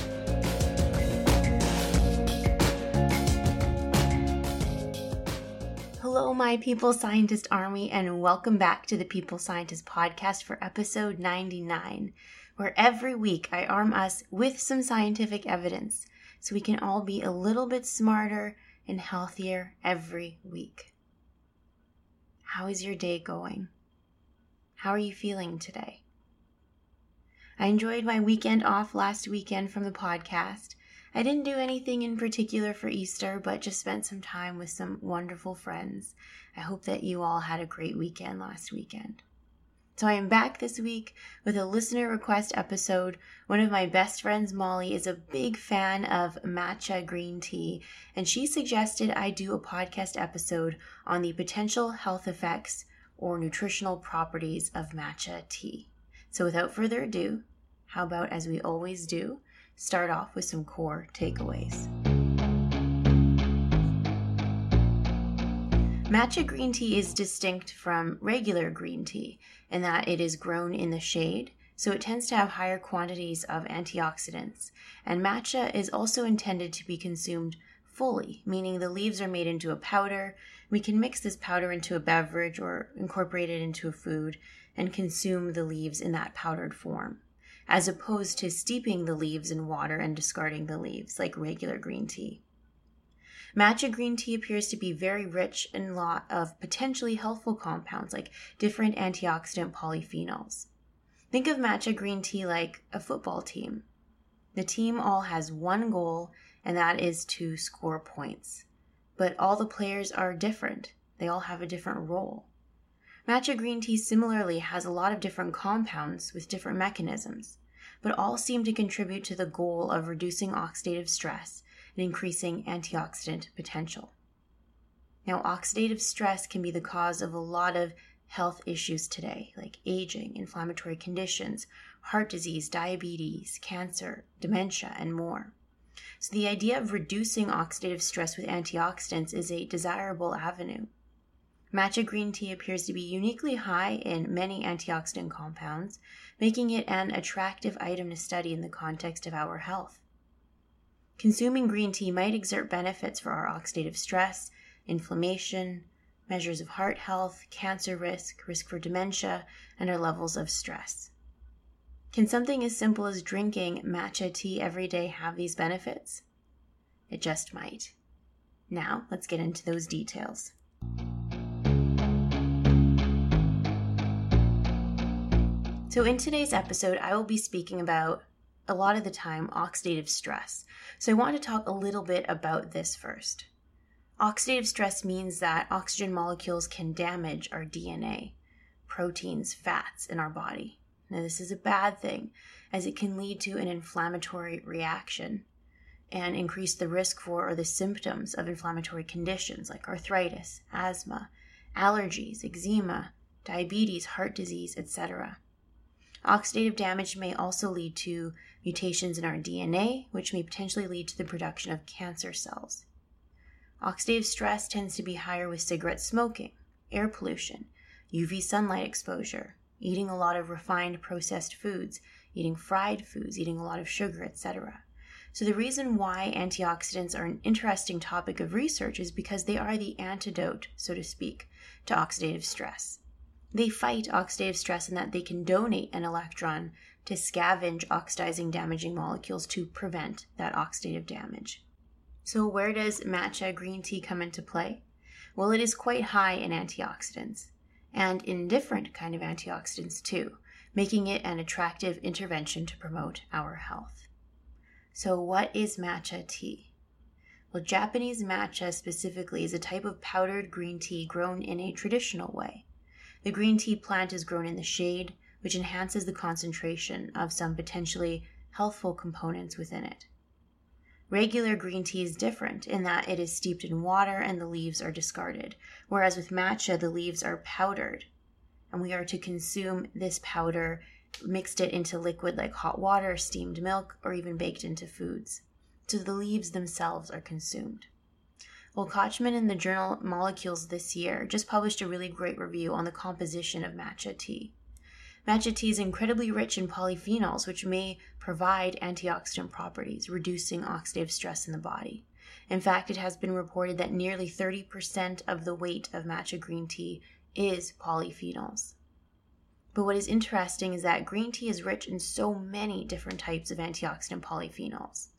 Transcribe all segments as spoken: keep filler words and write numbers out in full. Hello, my People Scientist Army, and welcome back to the People Scientist Podcast for episode ninety-nine, where every week I arm us with some scientific evidence so we can all be a little bit smarter and healthier every week. How is your day going? How are you feeling today? I enjoyed my weekend off last weekend from the podcast. I didn't do anything in particular for Easter, but just spent some time with some wonderful friends. I hope that you all had a great weekend last weekend. So I am back this week with a listener request episode. One of my best friends, Molly, is a big fan of matcha green tea, and she suggested I do a podcast episode on the potential health effects or nutritional properties of matcha tea. So without further ado, how about, as we always do, start off with some core takeaways. Matcha green tea is distinct from regular green tea in that it is grown in the shade, so it tends to have higher quantities of antioxidants. And matcha is also intended to be consumed fully, meaning the leaves are made into a powder. We can mix this powder into a beverage or incorporate it into a food and consume the leaves in that powdered form, as opposed to steeping the leaves in water and discarding the leaves like regular green tea. Matcha green tea appears to be very rich in a lot of potentially helpful compounds like different antioxidant polyphenols. Think of matcha green tea like a football team. The team all has one goal, and that is to score points. But all the players are different. They all have a different role. Matcha green tea similarly has a lot of different compounds with different mechanisms, but all seem to contribute to the goal of reducing oxidative stress and increasing antioxidant potential. Now, oxidative stress can be the cause of a lot of health issues today, like aging, inflammatory conditions, heart disease, diabetes, cancer, dementia, and more. So the idea of reducing oxidative stress with antioxidants is a desirable avenue. Matcha green tea appears to be uniquely high in many antioxidant compounds, making it an attractive item to study in the context of our health. Consuming green tea might exert benefits for our oxidative stress, inflammation, measures of heart health, cancer risk, risk for dementia, and our levels of stress. Can something as simple as drinking matcha tea every day have these benefits? It just might. Now, let's get into those details. So in today's episode, I will be speaking about, a lot of the time, oxidative stress. So I want to talk a little bit about this first. Oxidative stress means that oxygen molecules can damage our D N A, proteins, fats in our body. Now this is a bad thing, as it can lead to an inflammatory reaction and increase the risk for or the symptoms of inflammatory conditions like arthritis, asthma, allergies, eczema, diabetes, heart disease, et cetera. Oxidative damage may also lead to mutations in our D N A, which may potentially lead to the production of cancer cells. Oxidative stress tends to be higher with cigarette smoking, air pollution, U V sunlight exposure, eating a lot of refined processed foods, eating fried foods, eating a lot of sugar, et cetera. So the reason why antioxidants are an interesting topic of research is because they are the antidote, so to speak, to oxidative stress. They fight oxidative stress in that they can donate an electron to scavenge oxidizing damaging molecules to prevent that oxidative damage. So where does matcha green tea come into play? Well, it is quite high in antioxidants, and in different kind of antioxidants too, making it an attractive intervention to promote our health. So what is matcha tea? Well, Japanese matcha specifically is a type of powdered green tea grown in a traditional way. The green tea plant is grown in the shade, which enhances the concentration of some potentially healthful components within it. Regular green tea is different in that it is steeped in water and the leaves are discarded, whereas with matcha, the leaves are powdered, and we are to consume this powder, mixed it into liquid like hot water, steamed milk, or even baked into foods. So the leaves themselves are consumed. Well, Kochman in the journal Molecules this year just published a really great review on the composition of matcha tea. Matcha tea is incredibly rich in polyphenols, which may provide antioxidant properties, reducing oxidative stress in the body. In fact, it has been reported that nearly thirty percent of the weight of matcha green tea is polyphenols. But what is interesting is that green tea is rich in so many different types of antioxidant polyphenols.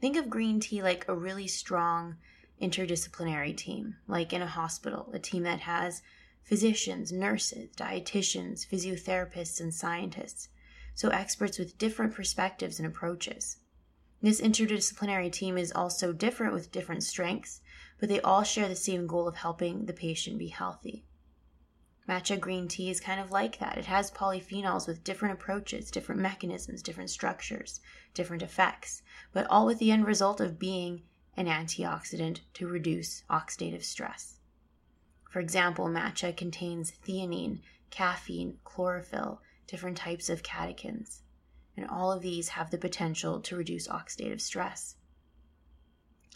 Think of green tea like a really strong interdisciplinary team, like in a hospital, a team that has physicians, nurses, dietitians, physiotherapists, and scientists, so experts with different perspectives and approaches. This interdisciplinary team is also different with different strengths, but they all share the same goal of helping the patient be healthy. Matcha green tea is kind of like that. It has polyphenols with different approaches, different mechanisms, different structures, different effects, but all with the end result of being an antioxidant to reduce oxidative stress. For example, matcha contains theanine, caffeine, chlorophyll, different types of catechins, and all of these have the potential to reduce oxidative stress.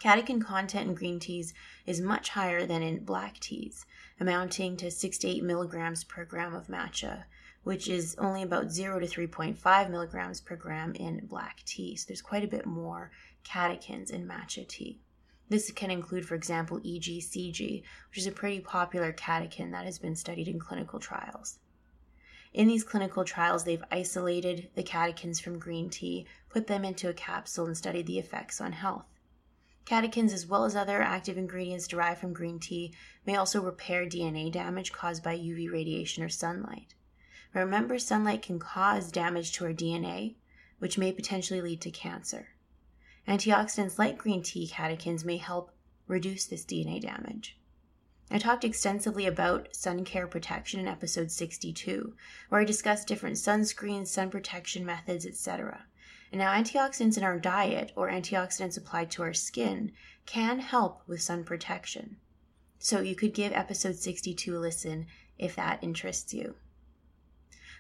Catechin content in green teas is much higher than in black teas, amounting to six to eight milligrams per gram of matcha, which is only about zero to three point five milligrams per gram in black tea. So there's quite a bit more catechins in matcha tea. This can include, for example, E G C G, which is a pretty popular catechin that has been studied in clinical trials. In these clinical trials, they've isolated the catechins from green tea, put them into a capsule, and studied the effects on health. Catechins, as well as other active ingredients derived from green tea, may also repair D N A damage caused by U V radiation or sunlight. Remember, sunlight can cause damage to our D N A, which may potentially lead to cancer. Antioxidants like green tea catechins may help reduce this D N A damage. I talked extensively about sun care protection in episode sixty-two, where I discussed different sunscreens, sun protection methods, et cetera. And now antioxidants in our diet or antioxidants applied to our skin can help with sun protection. So you could give episode sixty-two a listen if that interests you.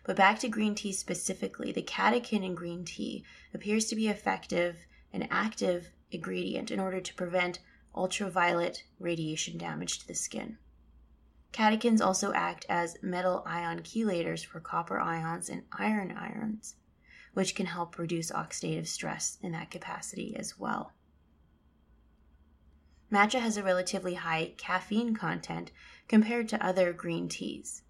But back to green tea specifically, the catechin in green tea appears to be effective an active ingredient in order to prevent ultraviolet radiation damage to the skin. Catechins also act as metal ion chelators for copper ions and iron ions, which can help reduce oxidative stress in that capacity as well. Matcha has a relatively high caffeine content compared to other green teas.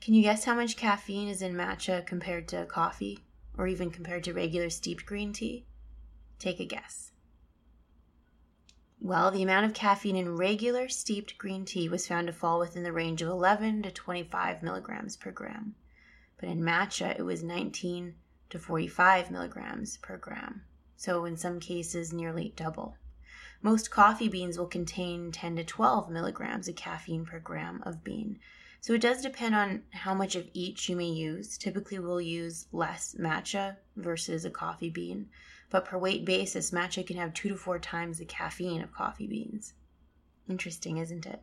Can you guess how much caffeine is in matcha compared to coffee, or even compared to regular steeped green tea? Take a guess. Well, the amount of caffeine in regular steeped green tea was found to fall within the range of eleven to twenty-five milligrams per gram, but in matcha it was nineteen to forty-five milligrams per gram, so in some cases nearly double. Most coffee beans will contain ten to twelve milligrams of caffeine per gram of bean, so it does depend on how much of each you may use. Typically we'll use less matcha versus a coffee bean, but per weight basis, matcha can have two to four times the caffeine of coffee beans. Interesting, isn't it?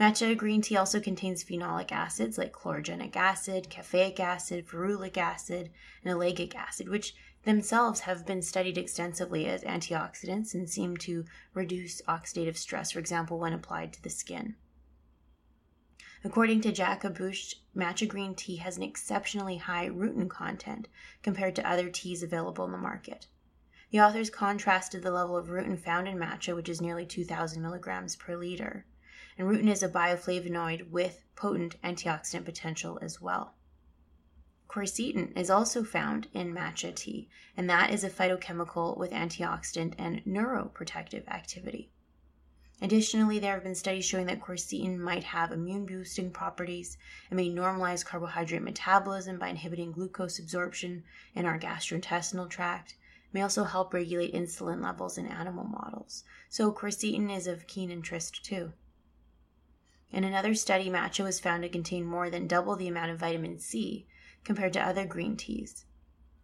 Matcha green tea also contains phenolic acids like chlorogenic acid, caffeic acid, ferulic acid, and ellagic acid, which themselves have been studied extensively as antioxidants and seem to reduce oxidative stress, for example, when applied to the skin. According to Jack Abouche, matcha green tea has an exceptionally high rutin content compared to other teas available in the market. The authors contrasted the level of rutin found in matcha, which is nearly two thousand milligrams per liter, and rutin is a bioflavonoid with potent antioxidant potential as well. Quercetin is also found in matcha tea, and that is a phytochemical with antioxidant and neuroprotective activity. Additionally, there have been studies showing that quercetin might have immune-boosting properties and may normalize carbohydrate metabolism by inhibiting glucose absorption in our gastrointestinal tract. It may also help regulate insulin levels in animal models. So quercetin is of keen interest too. In another study, matcha was found to contain more than double the amount of vitamin C compared to other green teas.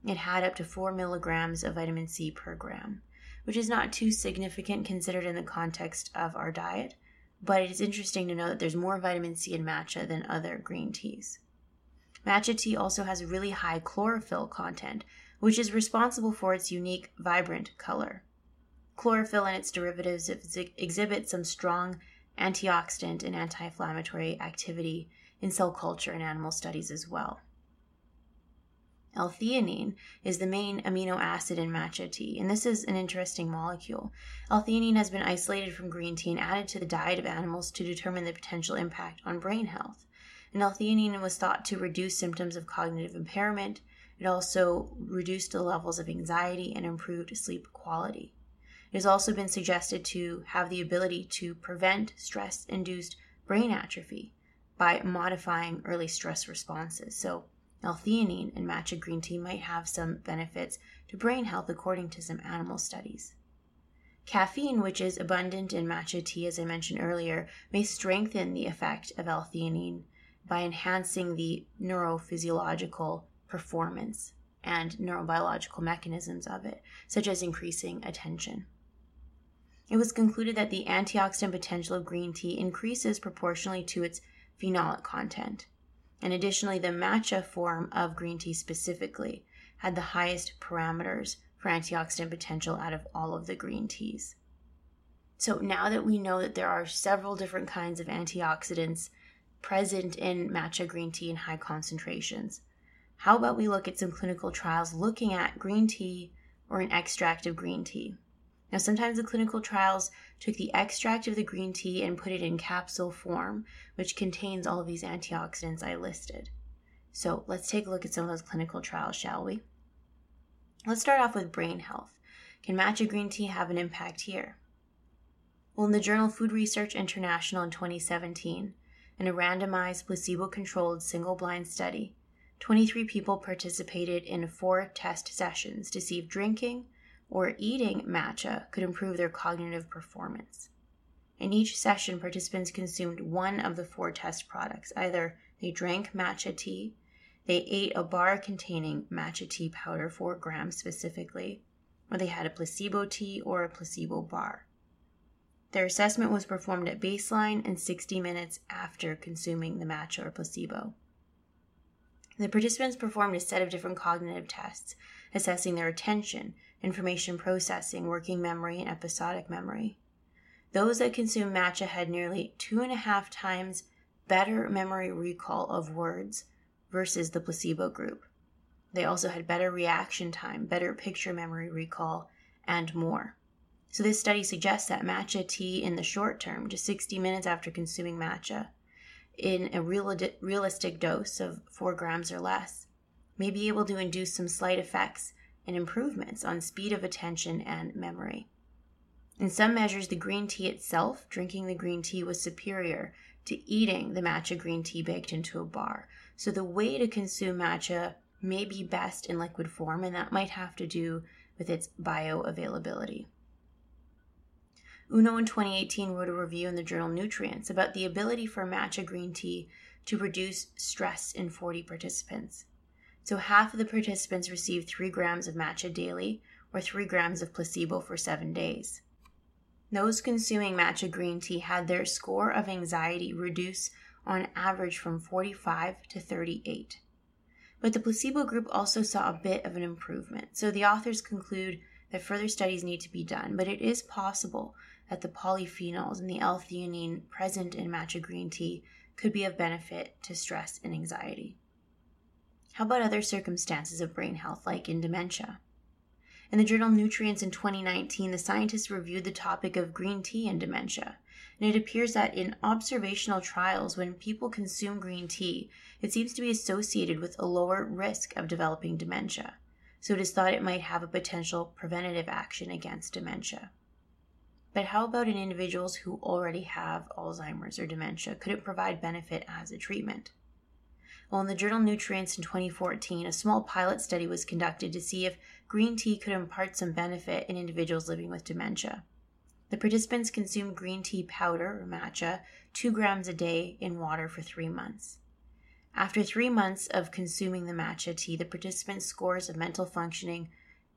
It had up to four milligrams of vitamin C per gram, which is not too significant considered in the context of our diet, but it is interesting to know that there's more vitamin C in matcha than other green teas. Matcha tea also has a really high chlorophyll content, which is responsible for its unique, vibrant color. Chlorophyll and its derivatives exhibit some strong antioxidant and anti-inflammatory activity in cell culture and animal studies as well. L-theanine is the main amino acid in matcha tea, and this is an interesting molecule. L-theanine has been isolated from green tea and added to the diet of animals to determine the potential impact on brain health. And L-theanine was thought to reduce symptoms of cognitive impairment. It also reduced the levels of anxiety and improved sleep quality. It has also been suggested to have the ability to prevent stress-induced brain atrophy by modifying early stress responses. So L-theanine and matcha green tea might have some benefits to brain health according to some animal studies. Caffeine, which is abundant in matcha tea, as I mentioned earlier, may strengthen the effect of L-theanine by enhancing the neurophysiological performance and neurobiological mechanisms of it, such as increasing attention. It was concluded that the antioxidant potential of green tea increases proportionally to its phenolic content. And additionally, the matcha form of green tea specifically had the highest parameters for antioxidant potential out of all of the green teas. So now that we know that there are several different kinds of antioxidants present in matcha green tea in high concentrations, how about we look at some clinical trials looking at green tea or an extract of green tea? Now, sometimes the clinical trials took the extract of the green tea and put it in capsule form, which contains all of these antioxidants I listed. So let's take a look at some of those clinical trials, shall we? Let's start off with brain health. Can matcha green tea have an impact here? Well, in the journal Food Research International in twenty seventeen, in a randomized, placebo-controlled, single-blind study, twenty-three people participated in four test sessions to see if drinking or eating matcha could improve their cognitive performance. In each session, participants consumed one of the four test products. Either they drank matcha tea, they ate a bar containing matcha tea powder, four grams specifically, or they had a placebo tea or a placebo bar. Their assessment was performed at baseline and sixty minutes after consuming the matcha or placebo. The participants performed a set of different cognitive tests, assessing their attention, information processing, working memory, and episodic memory. Those that consumed matcha had nearly two and a half times better memory recall of words versus the placebo group. They also had better reaction time, better picture memory recall, and more. So this study suggests that matcha tea in the short term, just sixty minutes after consuming matcha, in a real, realistic dose of four grams or less, may be able to induce some slight effects and improvements on speed of attention and memory. In some measures, the green tea itself, drinking the green tea, was superior to eating the matcha green tea baked into a bar. So the way to consume matcha may be best in liquid form, and that might have to do with its bioavailability. Uno in twenty eighteen wrote a review in the journal Nutrients about the ability for matcha green tea to reduce stress in forty participants. So half of the participants received three grams of matcha daily or three grams of placebo for seven days. Those consuming matcha green tea had their score of anxiety reduce on average from forty-five to thirty-eight. But the placebo group also saw a bit of an improvement. So the authors conclude that further studies need to be done, but it is possible that the polyphenols and the L-theanine present in matcha green tea could be of benefit to stress and anxiety. How about other circumstances of brain health, like in dementia? In the journal Nutrients in twenty nineteen, the scientists reviewed the topic of green tea and dementia, and it appears that in observational trials, when people consume green tea, it seems to be associated with a lower risk of developing dementia. So it is thought it might have a potential preventative action against dementia. But how about in individuals who already have Alzheimer's or dementia? Could it provide benefit as a treatment? Well, in the journal Nutrients in twenty fourteen, a small pilot study was conducted to see if green tea could impart some benefit in individuals living with dementia. The participants consumed green tea powder, or matcha, two grams a day in water for three months. After three months of consuming the matcha tea, the participants' scores of mental functioning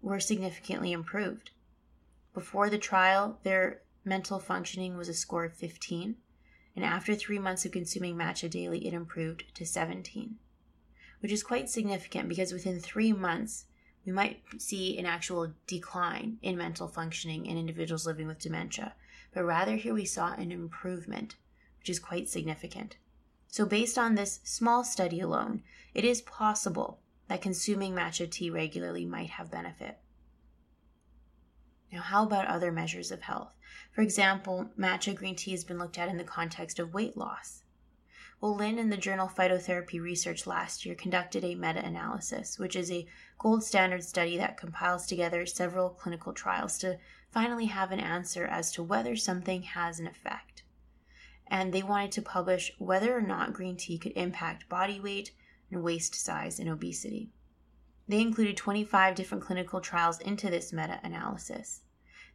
were significantly improved. Before the trial, their mental functioning was a score of fifteen, and after three months of consuming matcha daily, it improved to seventeen, which is quite significant because within three months, we might see an actual decline in mental functioning in individuals living with dementia, but rather here we saw an improvement, which is quite significant. So based on this small study alone, it is possible that consuming matcha tea regularly might have benefit. Now, how about other measures of health? For example, matcha green tea has been looked at in the context of weight loss. Well, Lin in the journal Phytotherapy Research last year conducted a meta-analysis, which is a gold standard study that compiles together several clinical trials to finally have an answer as to whether something has an effect. And they wanted to publish whether or not green tea could impact body weight and waist size and obesity. They included twenty-five different clinical trials into this meta-analysis.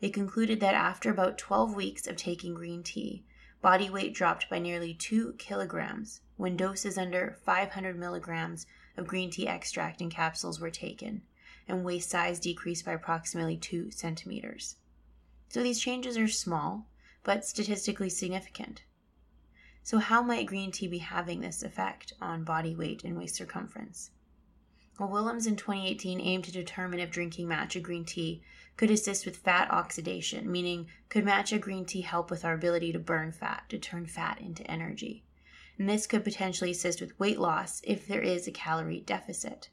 They concluded that after about twelve weeks of taking green tea, body weight dropped by nearly two kilograms when doses under five hundred milligrams of green tea extract in capsules were taken, and waist size decreased by approximately two centimeters. So these changes are small, but statistically significant. So how might green tea be having this effect on body weight and waist circumference? Well, Willems in twenty eighteen aimed to determine if drinking matcha green tea could assist with fat oxidation, meaning could matcha green tea help with our ability to burn fat, to turn fat into energy. And this could potentially assist with weight loss if there is a calorie deficit.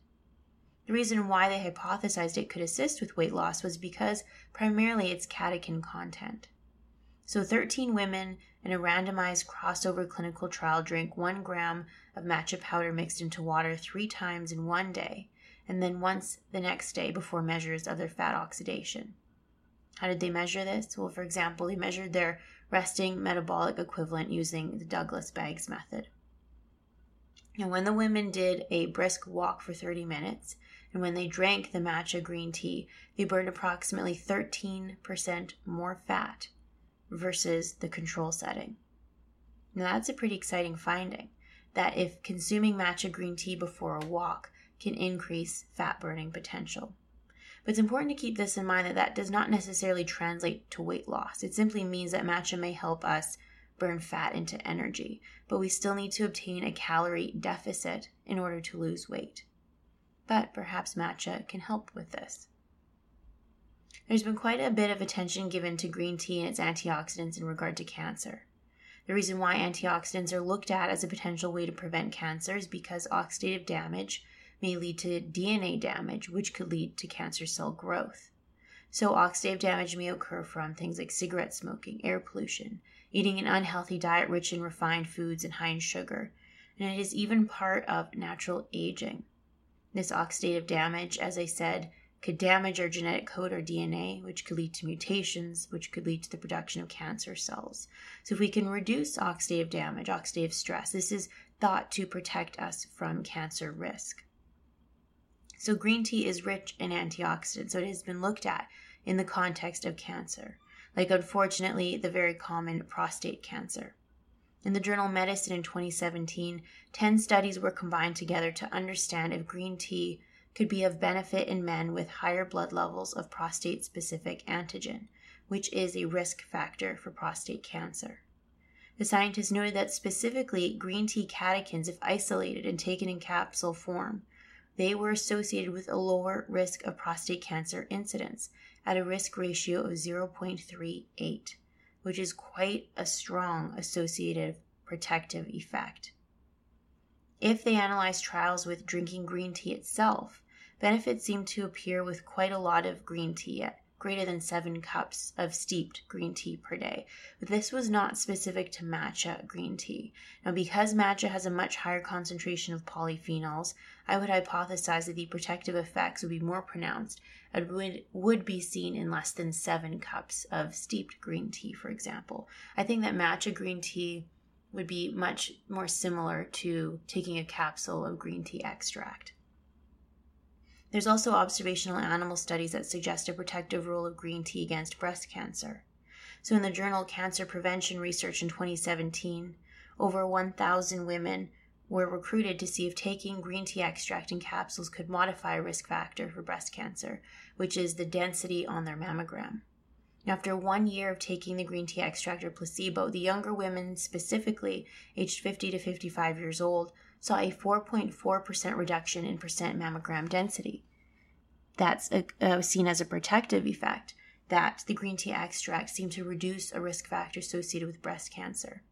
The reason why they hypothesized it could assist with weight loss was because primarily its catechin content. So thirteen women in a randomized crossover clinical trial drank one gram of matcha powder mixed into water three times in one day, and then once the next day before measures of their fat oxidation. How did they measure this? Well, for example, they measured their resting metabolic equivalent using the Douglas-Bags method. Now, when the women did a brisk walk for thirty minutes, and when they drank the matcha green tea, they burned approximately thirteen percent more fat versus the control setting. Now that's a pretty exciting finding, that if consuming matcha green tea before a walk can increase fat burning potential. But it's important to keep this in mind that that does not necessarily translate to weight loss. It simply means that matcha may help us burn fat into energy, but we still need to obtain a calorie deficit in order to lose weight. But perhaps matcha can help with this. There's been quite a bit of attention given to green tea and its antioxidants in regard to cancer. The reason why antioxidants are looked at as a potential way to prevent cancer is because oxidative damage may lead to D N A damage, which could lead to cancer cell growth. So oxidative damage may occur from things like cigarette smoking, air pollution, eating an unhealthy diet rich in refined foods and high in sugar, and it is even part of natural aging. This oxidative damage, as I said, could damage our genetic code or D N A, which could lead to mutations, which could lead to the production of cancer cells. So if we can reduce oxidative damage, oxidative stress, this is thought to protect us from cancer risk. So green tea is rich in antioxidants, so it has been looked at in the context of cancer, like unfortunately the very common prostate cancer. In the journal Medicine in twenty seventeen, ten studies were combined together to understand if green tea could be of benefit in men with higher blood levels of prostate-specific antigen, which is a risk factor for prostate cancer. The scientists noted that specifically green tea catechins, if isolated and taken in capsule form, they were associated with a lower risk of prostate cancer incidence at a risk ratio of zero point three eight, which is quite a strong associative protective effect. If they analyzed trials with drinking green tea itself, Benefits seem to appear with quite a lot of green tea, greater than seven cups of steeped green tea per day. But this was not specific to matcha green tea. Now, because matcha has a much higher concentration of polyphenols, I would hypothesize that the protective effects would be more pronounced and would, would be seen in less than seven cups of steeped green tea, for example. I think that matcha green tea would be much more similar to taking a capsule of green tea extract. There's also observational animal studies that suggest a protective role of green tea against breast cancer. So in the journal Cancer Prevention Research in twenty seventeen, over one thousand women were recruited to see if taking green tea extract in capsules could modify a risk factor for breast cancer, which is the density on their mammogram. Now, after one year of taking the green tea extract or placebo, the younger women, specifically aged fifty to fifty-five years old, saw a four point four percent reduction in percent mammogram density. That's a, uh, seen as a protective effect, that the green tea extract seemed to reduce a risk factor associated with breast cancer.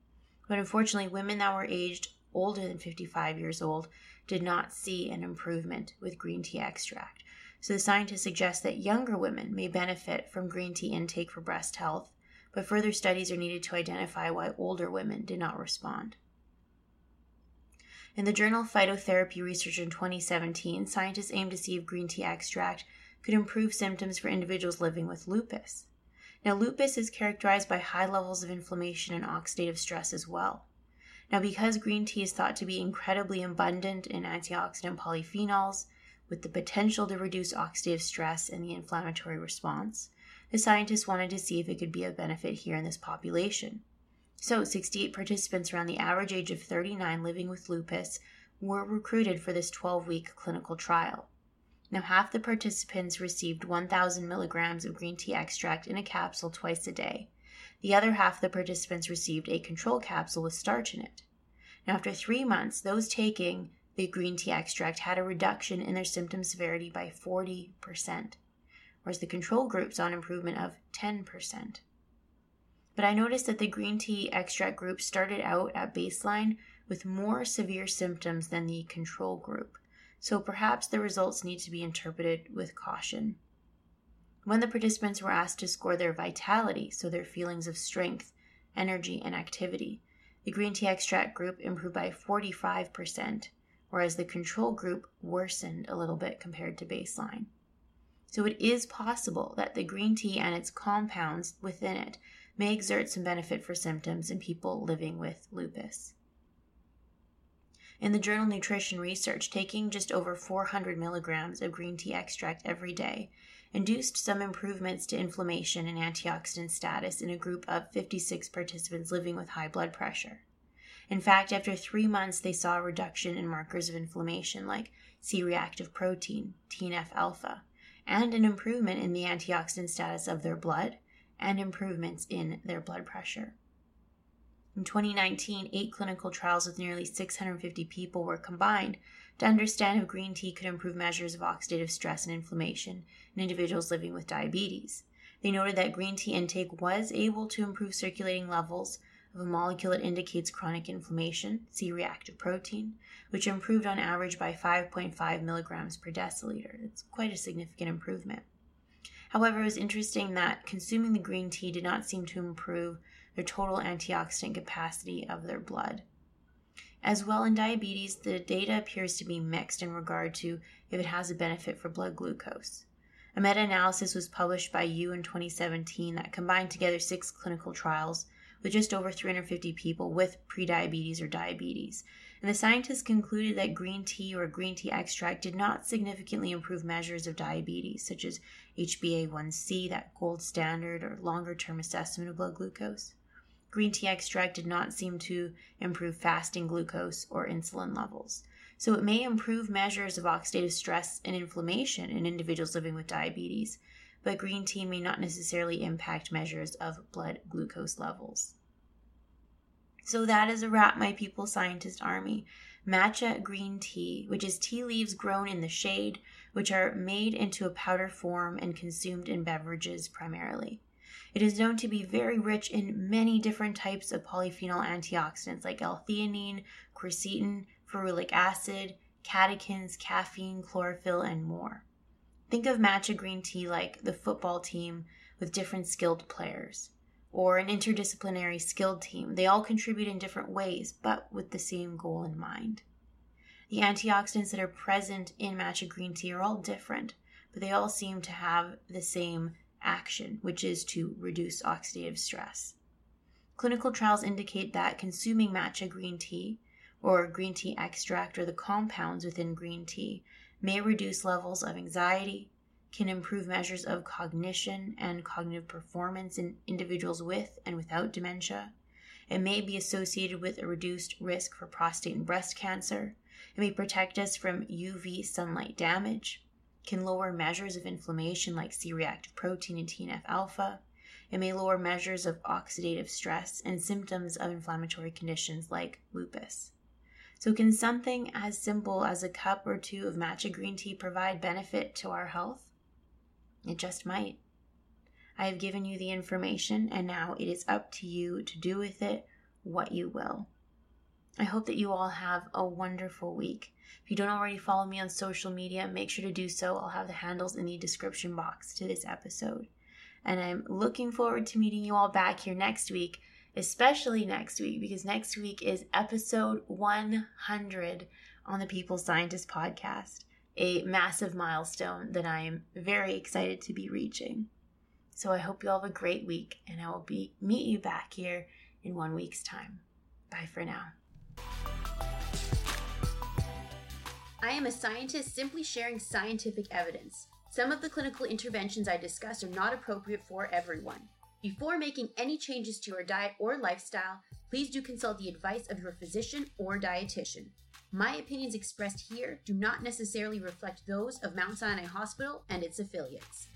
But unfortunately, women that were aged older than fifty-five years old did not see an improvement with green tea extract. So the scientists suggest that younger women may benefit from green tea intake for breast health, but further studies are needed to identify why older women did not respond. In the journal Phytotherapy Research in twenty seventeen, scientists aimed to see if green tea extract could improve symptoms for individuals living with lupus. Now, lupus is characterized by high levels of inflammation and oxidative stress as well. Now, because green tea is thought to be incredibly abundant in antioxidant polyphenols, with the potential to reduce oxidative stress and the inflammatory response, the scientists wanted to see if it could be of benefit here in this population. So sixty-eight participants around the average age of thirty-nine living with lupus were recruited for this twelve-week clinical trial. Now, half the participants received one thousand milligrams of green tea extract in a capsule twice a day. The other half of the participants received a control capsule with starch in it. Now, after three months, those taking the green tea extract had a reduction in their symptom severity by forty percent, whereas the control group saw an improvement of ten percent. But I noticed that the green tea extract group started out at baseline with more severe symptoms than the control group, so perhaps the results need to be interpreted with caution. When the participants were asked to score their vitality, so their feelings of strength, energy, and activity, the green tea extract group improved by forty-five percent, whereas the control group worsened a little bit compared to baseline. So it is possible that the green tea and its compounds within it may exert some benefit for symptoms in people living with lupus. In the journal Nutrition Research, taking just over four hundred milligrams of green tea extract every day induced some improvements to inflammation and antioxidant status in a group of fifty-six participants living with high blood pressure. In fact, after three months, they saw a reduction in markers of inflammation like C-reactive protein, T N F alpha, and an improvement in the antioxidant status of their blood, and improvements in their blood pressure. In twenty nineteen, eight clinical trials with nearly six hundred fifty people were combined to understand if green tea could improve measures of oxidative stress and inflammation in individuals living with diabetes. They noted that green tea intake was able to improve circulating levels of a molecule that indicates chronic inflammation, C-reactive protein, which improved on average by five point five milligrams per deciliter. It's quite a significant improvement. However, it was interesting that consuming the green tea did not seem to improve their total antioxidant capacity of their blood. As well, in diabetes, the data appears to be mixed in regard to if it has a benefit for blood glucose. A meta-analysis was published by Yu in twenty seventeen that combined together six clinical trials with just over three hundred fifty people with prediabetes or diabetes. And the scientists concluded that green tea or green tea extract did not significantly improve measures of diabetes, such as H b A one c, that gold standard or longer-term assessment of blood glucose. Green tea extract did not seem to improve fasting glucose or insulin levels. So it may improve measures of oxidative stress and inflammation in individuals living with diabetes, but green tea may not necessarily impact measures of blood glucose levels. So that is a wrap, my People's Scientist Army. Matcha green tea, which is tea leaves grown in the shade, which are made into a powder form and consumed in beverages primarily. It is known to be very rich in many different types of polyphenol antioxidants like L-theanine, quercetin, ferulic acid, catechins, caffeine, chlorophyll, and more. Think of matcha green tea like the football team with different skilled players, or an interdisciplinary skilled team. They all contribute in different ways, but with the same goal in mind. The antioxidants that are present in matcha green tea are all different, but they all seem to have the same action, which is to reduce oxidative stress. Clinical trials indicate that consuming matcha green tea, or green tea extract, or the compounds within green tea, may reduce levels of anxiety, can improve measures of cognition and cognitive performance in individuals with and without dementia. It may be associated with a reduced risk for prostate and breast cancer. It may protect us from U V sunlight damage, can lower measures of inflammation like C-reactive protein and T N F alpha. It may lower measures of oxidative stress and symptoms of inflammatory conditions like lupus. So can something as simple as a cup or two of matcha green tea provide benefit to our health? It just might. I have given you the information, and now it is up to you to do with it what you will. I hope that you all have a wonderful week. If you don't already follow me on social media, make sure to do so. I'll have the handles in the description box to this episode. And I'm looking forward to meeting you all back here next week, especially next week, because next week is episode one hundred on the People's Scientist podcast, a massive milestone that I am very excited to be reaching. So I hope you all have a great week, and I will be meet you back here in one week's time. Bye for now. I am a scientist simply sharing scientific evidence. Some of the clinical interventions I discuss are not appropriate for everyone. Before making any changes to your diet or lifestyle, please do consult the advice of your physician or dietitian. My opinions expressed here do not necessarily reflect those of Mount Sinai Hospital and its affiliates.